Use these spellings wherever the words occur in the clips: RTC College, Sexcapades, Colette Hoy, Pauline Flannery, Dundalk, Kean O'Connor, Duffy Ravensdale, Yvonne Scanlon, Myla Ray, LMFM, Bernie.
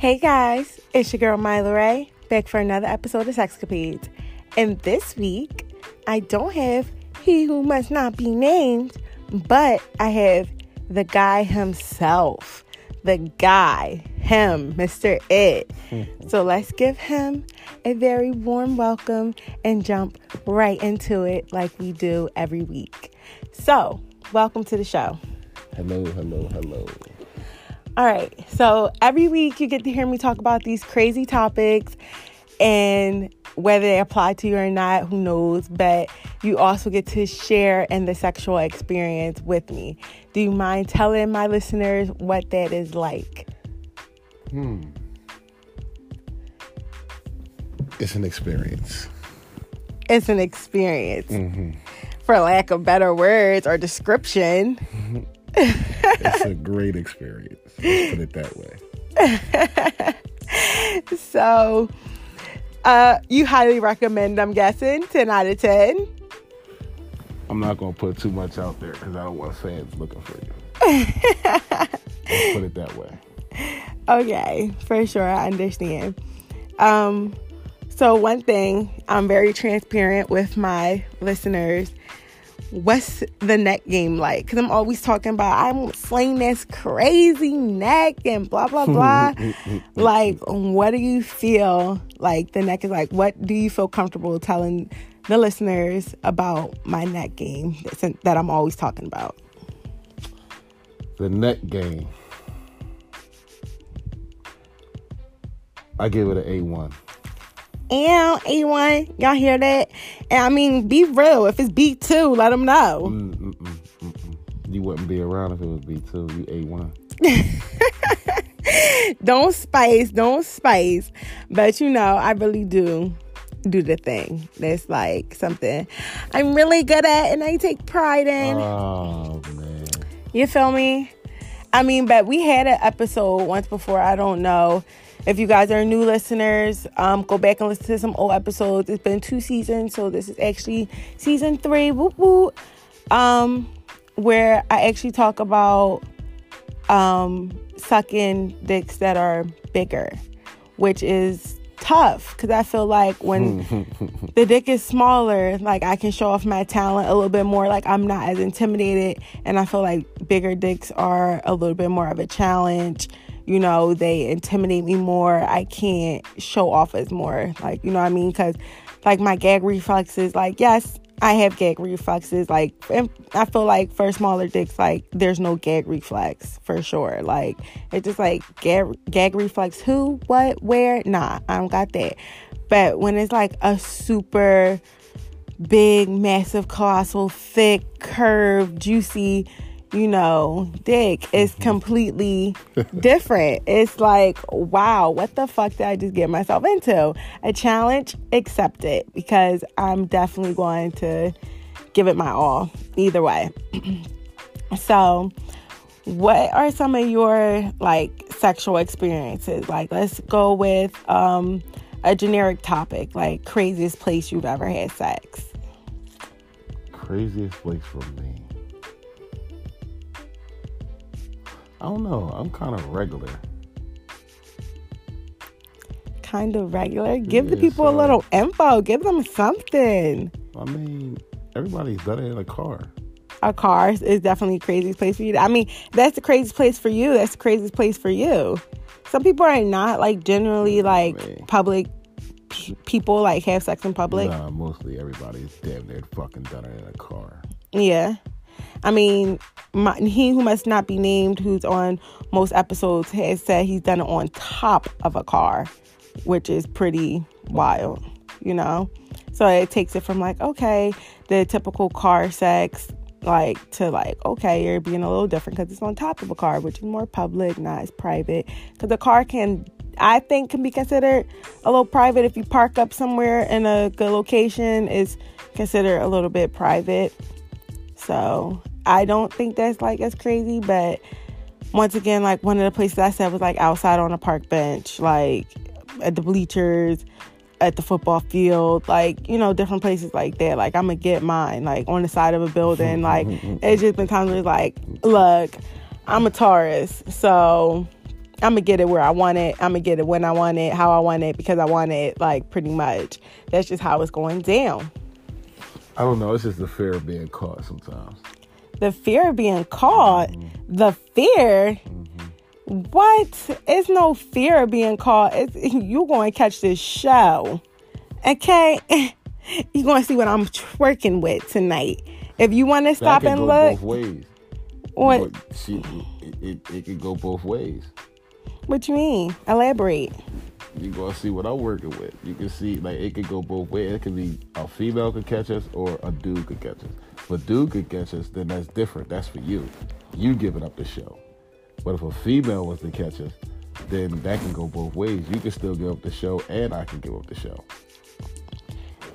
Hey guys, it's your girl Myla Ray, back for another episode of Sexcapades. And this week, I don't have he who must not be named, but I have the guy himself, Mr. Ed. So let's give him a very warm welcome and jump right into it like we do every week. So, welcome to the show. Hello. All right, so every week you get to hear me talk about these crazy topics and whether they apply to you or not, who knows, but you also get to share in the sexual experience with me. Do you mind telling my listeners what that is like? It's an experience. Mm-hmm. For lack of better words or description. Mm-hmm. It's a great experience. Let's put it that way. So, you highly recommend, I'm guessing, 10 out of 10. I'm not going to put too much out there because I don't want fans looking for you. Let's put it that way. Okay, for sure. I understand. So, one thing, I'm very transparent with my listeners. What's the neck game like? Because I'm always talking about I'm slaying this crazy neck and blah, blah, blah. Like, what do you feel like the neck is like? What do you feel comfortable telling the listeners about my neck game that I'm always talking about? The neck game. I give it an A1. And A1, y'all hear that? And I mean, be real. If it's B2, let them know. You wouldn't be around if it was B2. You A1. Don't spice. But you know, I really do the thing. That's like something I'm really good at and I take pride in. Oh, man. You feel me? I mean, but we had an episode once before, I don't know. If you guys are new listeners, go back and listen to some old episodes. It's been 2 seasons, so this is actually season 3, whoop whoop, where I actually talk about sucking dicks that are bigger, which is tough because I feel like when the dick is smaller, like I can show off my talent a little bit more. Like I'm not as intimidated, and I feel like bigger dicks are a little bit more of a challenge. You know, they intimidate me more. I can't show off as more. Like, you know what I mean? Because, like, my gag reflexes, like, yes, I have gag reflexes. Like, and I feel like for smaller dicks, like, there's no gag reflex for sure. Like, it's just like gag reflex, who, what, where? Nah, I don't got that. But when it's like a super big, massive, colossal, thick, curved, juicy, you know, dick is completely different. It's like, wow, what the fuck did I just get myself into? A challenge, accept it, because I'm definitely going to give it my all either way. So what are some of your like sexual experiences? Like, let's go with a generic topic, like craziest place you've ever had sex. Craziest place for me. I don't know. I'm kind of regular. Give the people a little info. Give them something. I mean, everybody's done it in a car. A car is definitely the craziest place for you. I mean, that's the craziest place for you. Some people are not, like, generally, like, public people, like, have sex in public. Nah, mostly everybody's damn near fucking done it in a car. Yeah. I mean, he who must not be named, who's on most episodes, has said he's done it on top of a car, which is pretty wild, you know? So it takes it from like, okay, the typical car sex, like, to like, okay, you're being a little different because it's on top of a car, which is more public, not as private. Because a car can be considered a little private. If you park up somewhere in a good location, it's considered a little bit private. So I don't think that's like as crazy, but once again, like one of the places I said was like outside on a park bench, like at the bleachers, at the football field, like, you know, different places like that. Like I'm gonna get mine, like on the side of a building. Like it's just been times where it's like, look, I'm a Taurus, so I'm gonna get it where I want it. I'm gonna get it when I want it, how I want it, because I want it, like, pretty much. That's just how it's going down. I don't know. It's just the fear of being caught sometimes. The fear of being caught? Mm-hmm. The fear? Mm-hmm. What? It's no fear of being caught. You're going to catch this show. Okay? You're going to see what I'm twerking with tonight. If you want to stop and look. Both ways. What? It can go both ways. What you mean? Elaborate. You're going to see what I'm working with. You can see, like, it could go both ways. It could be a female could catch us or a dude could catch us. If a dude could catch us, then that's different. That's for you. You giving up the show. But if a female was to catch us, then that can go both ways. You can still give up the show and I can give up the show.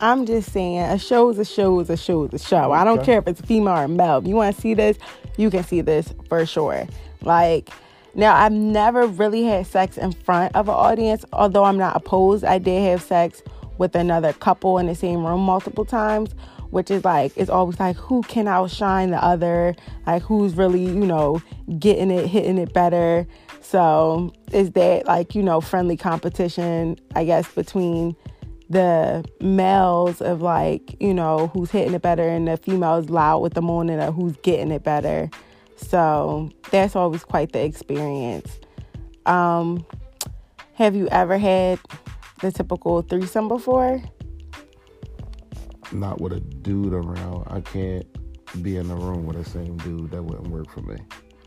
I'm just saying, a show is a show is a show is a show. Okay. I don't care if it's female or male. If you want to see this, you can see this for sure. Like... Now, I've never really had sex in front of an audience, although I'm not opposed. I did have sex with another couple in the same room multiple times, which is like, it's always like, who can outshine the other? Like, who's really, you know, getting it, hitting it better? So is that, like, you know, friendly competition, I guess, between the males of, like, you know, who's hitting it better and the females loud with the moaning of who's getting it better. So that's always quite the experience. Have you ever had the typical threesome before? Not with a dude around. I can't be in the room with the same dude. That wouldn't work for me.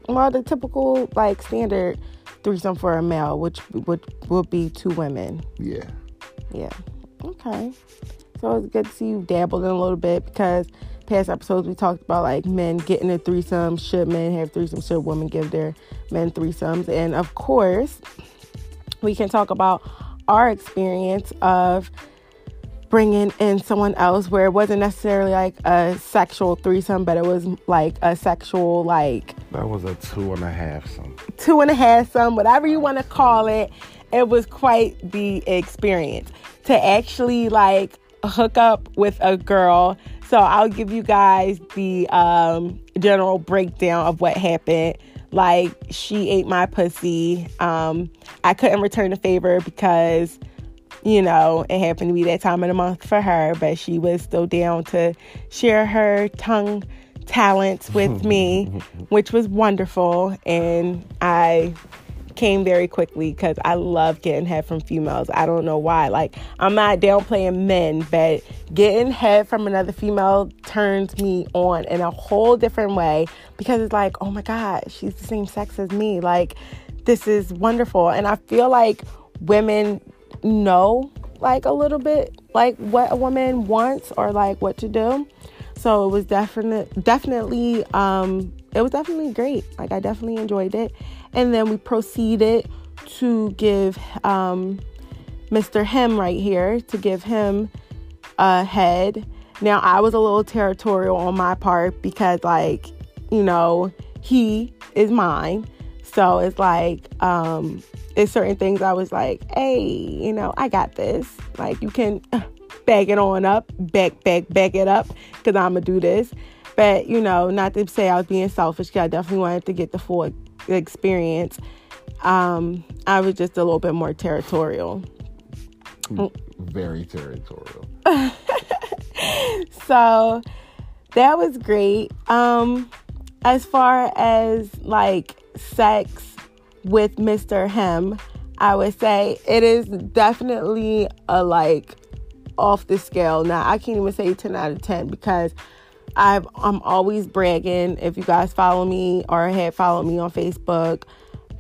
Well, the typical, like, standard threesome for a male, which would be two women. Yeah. Yeah. Okay. So it's good to see you dabbled in a little bit, because past episodes we talked about, like, men getting a threesome. Should men have threesomes? Should women give their men threesomes? And of course, we can talk about our experience of bringing in someone else, where it wasn't necessarily like a sexual threesome, but it was like a sexual, like, that was a 2.5-some. 2.5-some, whatever you want to call it. It was quite the experience to actually, like, hook up with a girl. So I'll give you guys the general breakdown of what happened. Like, she ate my pussy. I couldn't return the favor because, you know, it happened to be that time of the month for her. But she was still down to share her tongue talents with me, which was wonderful. And I came very quickly because I love getting head from females. I don't know why. Like, I'm not downplaying men, but getting head from another female turns me on in a whole different way, because it's like, oh my God, she's the same sex as me. Like, this is wonderful. And I feel like women know, like, a little bit, like, what a woman wants or, like, what to do. So it was definitely great. Like, I definitely enjoyed it. And then we proceeded to give Mr. Him right here, to give him a head. Now, I was a little territorial on my part because, like, you know, he is mine. So it's like, it's certain things I was like, hey, you know, I got this. Like, you can bag it on up, bag it up, because I'm going to do this. But, you know, not to say I was being selfish, because I definitely wanted to get the full experience. I was just a little bit more territorial. Very territorial. So that was great. As far as, like, sex with Mr. Him, I would say it is definitely a, like, off the scale. Now, I can't even say 10 out of 10 because I'm always bragging. If you guys follow me or have followed me on Facebook,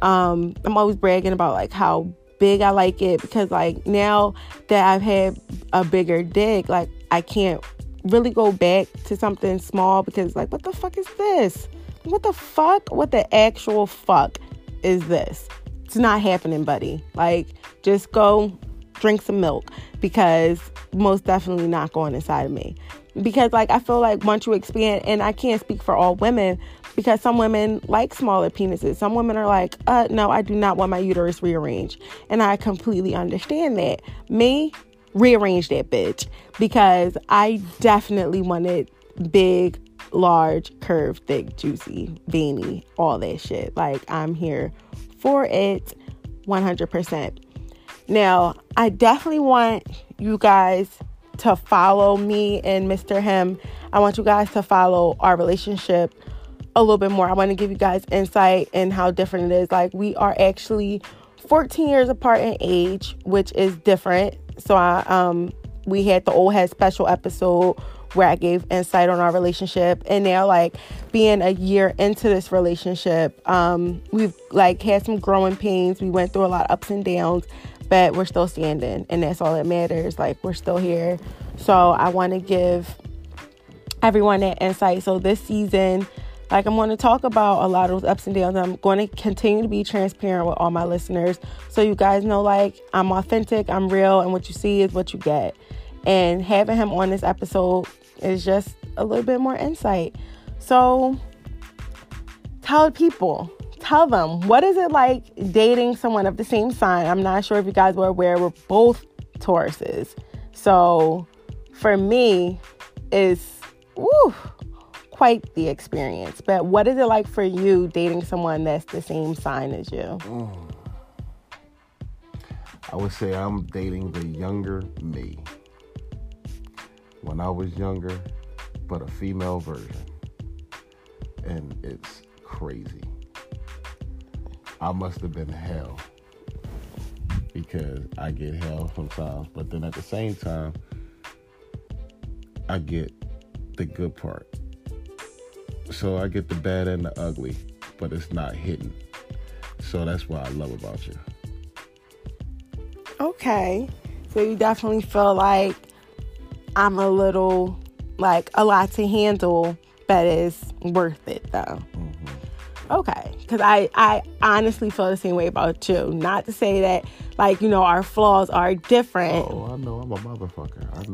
I'm always bragging about, like, how big I like it, because, like, now that I've had a bigger dick, like, I can't really go back to something small, because, like, what the fuck is this? What the fuck? What the actual fuck is this? It's not happening, buddy. Like, just go drink some milk, because most definitely not going inside of me. Because, like, I feel like once you expand, and I can't speak for all women, because some women like smaller penises. Some women are like, no, I do not want my uterus rearranged. And I completely understand that. Me, rearrange that bitch. Because I definitely wanted big, large, curved, thick, juicy, veiny, all that shit. Like, I'm here for it. 100%. Now, I definitely want you guys to follow me and Mr. Him. I want you guys to follow our relationship a little bit more. I want to give you guys insight in how different it is. Like, we are actually 14 years apart in age, which is different. So we had the Old Head Special episode where I gave insight on our relationship. And now, like, being a year into this relationship, we've, like, had some growing pains. We went through a lot of ups and downs, but we're still standing, and that's all that matters. Like, we're still here. So I want to give everyone that insight. So this season, like, I'm going to talk about a lot of those ups and downs. I'm going to continue to be transparent with all my listeners, so you guys know, like, I'm authentic, I'm real, and what you see is what you get. And having him on this episode is just a little bit more insight. So tell people, tell them, what is it like dating someone of the same sign? I'm not sure if you guys were aware, we're both Tauruses. So for me, it's quite the experience. But what is it like for you dating someone that's the same sign as you? I would say I'm dating the younger me. When I was younger, but a female version. And it's crazy. I must have been hell, because I get hell sometimes, but then at the same time, I get the good part. So I get the bad and the ugly, but it's not hidden. So that's what I love about you. Okay. So you definitely feel like I'm a little, like, a lot to handle, but it's worth it, though. Mm-hmm. Okay. Because I honestly feel the same way about you. Not to say that, like, you know, our flaws are different. Oh, I know. I'm a motherfucker. I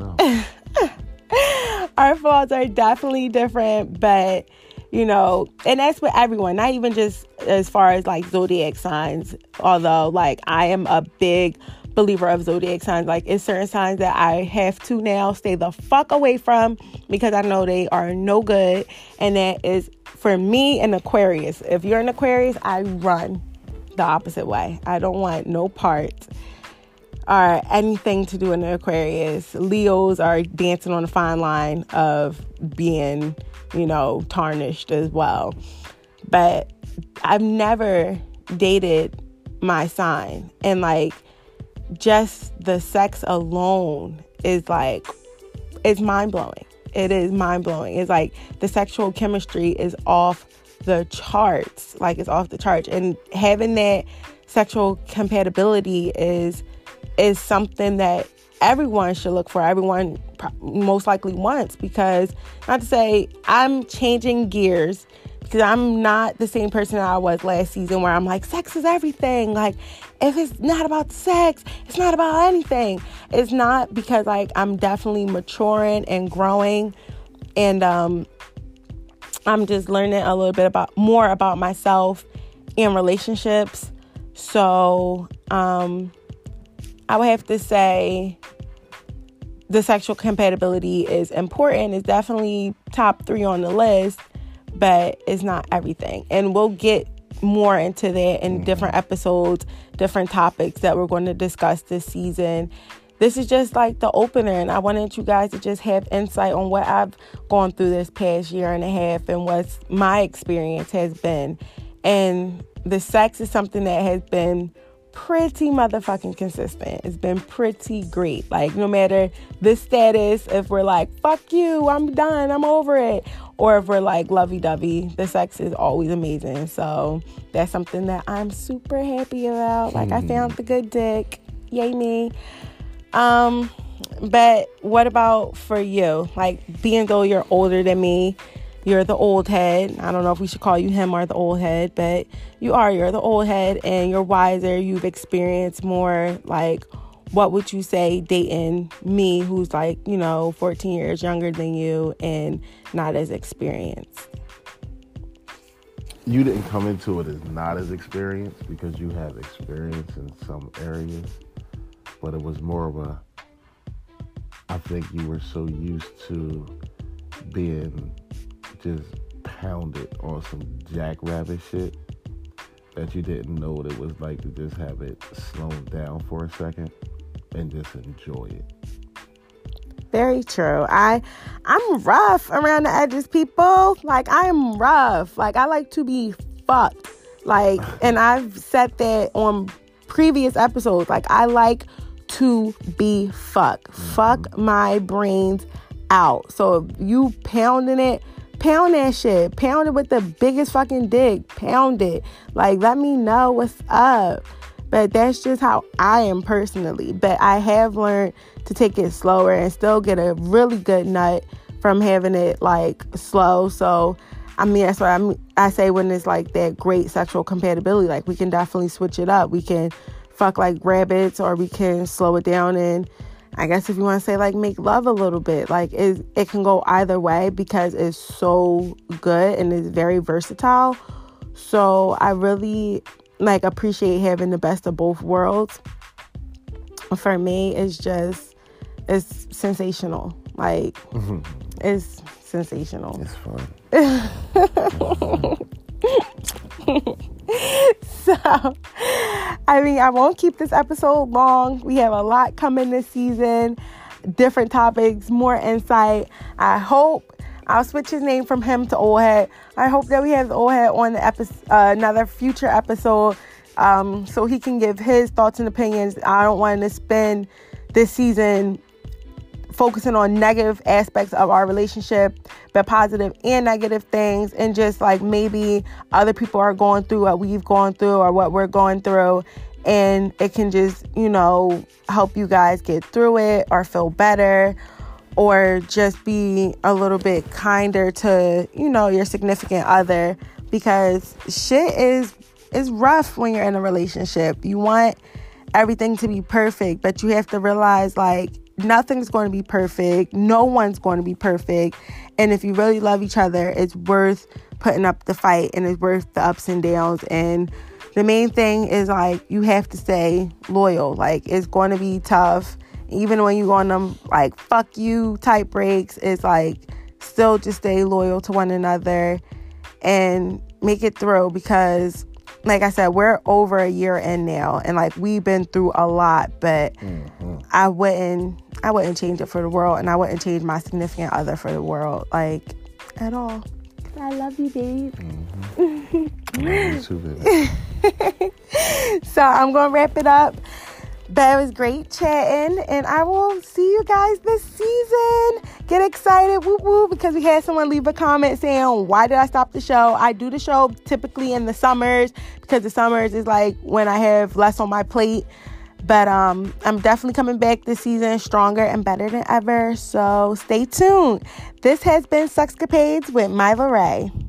know. Our flaws are definitely different, but, you know, and that's with everyone, not even just as far as, like, zodiac signs, although, like, I am a big believer of zodiac signs. Like, it's certain signs that I have to now stay the fuck away from, because I know they are no good, and that is, for me, an Aquarius. If you're an Aquarius, I run the opposite way. I don't want no part or anything to do in the Aquarius. Leos are dancing on the fine line of being, you know, tarnished as well. But I've never dated my sign. And, like, just the sex alone is, like, it's mind-blowing. It is mind-blowing. It's, like, the sexual chemistry is off the charts. Like, it's off the charts. And having that sexual compatibility is something that everyone should look for. Everyone most likely wants, because, not to say I'm changing gears, because I'm not the same person that I was last season, where I'm like, sex is everything. Like, if it's not about sex, it's not about anything. It's not, because, like, I'm definitely maturing and growing, and I'm just learning a little bit more about myself and relationships. So I would have to say the sexual compatibility is important. It's definitely top 3 on the list, but it's not everything. And we'll get more into that in different episodes, different topics that we're going to discuss this season. This is just, like, the opener, and I wanted you guys to just have insight on what I've gone through this past year and a half and what my experience has been. And the sex is something that has been pretty motherfucking consistent. It's been pretty great. Like, no matter the status, if we're like, fuck you, I'm done, I'm over it, or if we're like, lovey-dovey, the sex is always amazing. So that's something that I'm super happy about. Like, I found the good dick, yay me. But what about for you? Like, being though you're older than me, you're the old head. I don't know if we should call you him or the old head, but you're the old head, and you're wiser. You've experienced more. Like, what would you say dating me, who's, like, you know, 14 years younger than you and not as experienced? You didn't come into it as not as experienced, because you have experience in some areas, but it was more of a, I think you were so used to being just pounded on some jackrabbit shit that you didn't know what it was like to just have it slowed down for a second and just enjoy it. Very true. I'm rough around the edges, people. Like, I'm rough. Like, I like to be fucked. Like, and I've said that on previous episodes. Like, I like to be fucked. Mm-hmm. Fuck my brains out. So if you pounding it, pound that shit. Pound it with the biggest fucking dick. Pound it. Like, let me know what's up. But that's just how I am personally. But I have learned to take it slower and still get a really good nut from having it, like, slow. So, I mean, that's what I say when it's, like, that great sexual compatibility. Like, we can definitely switch it up. We can fuck like rabbits, or we can slow it down and, I guess if you want to say, like, make love a little bit. Like, it can go either way because it's so good and it's very versatile. So I really... like, appreciate having the best of both worlds. For me, it's sensational. Like, mm-hmm. It's sensational. It's fun. So, I mean, I won't keep this episode long. We have a lot coming this season. Different topics, more insight. I hope... I'll switch his name from him to Old Head. I hope that we have the Old Head on the another future episode so he can give his thoughts and opinions. I don't want to spend this season focusing on negative aspects of our relationship, but positive and negative things, and just like maybe other people are going through what we've gone through or what we're going through, and it can just, you know, help you guys get through it or feel better. Or just be a little bit kinder to, you know, your significant other, because shit is rough when you're in a relationship. You want everything to be perfect, but you have to realize, like, nothing's going to be perfect. No one's going to be perfect. And if you really love each other, it's worth putting up the fight and it's worth the ups and downs. And the main thing is, like, you have to stay loyal. Like, it's going to be tough. Even when you go on them, like, fuck you type breaks, it's like, still just stay loyal to one another and make it through, because, like I said, we're over a year in now, and, like, we've been through a lot, but mm-hmm. I wouldn't change it for the world, and I wouldn't change my significant other for the world, like, at all. I love you, babe. Mm-hmm. I love you too, baby. So I'm going to wrap it up. That was great chatting, and I will see you guys this season. Get excited, woo woo, because we had someone leave a comment saying, why did I stop the show? I do the show typically in the summers, because the summers is like when I have less on my plate. But I'm definitely coming back this season stronger and better than ever, so stay tuned. This has been Sexcapades with Myla Ray.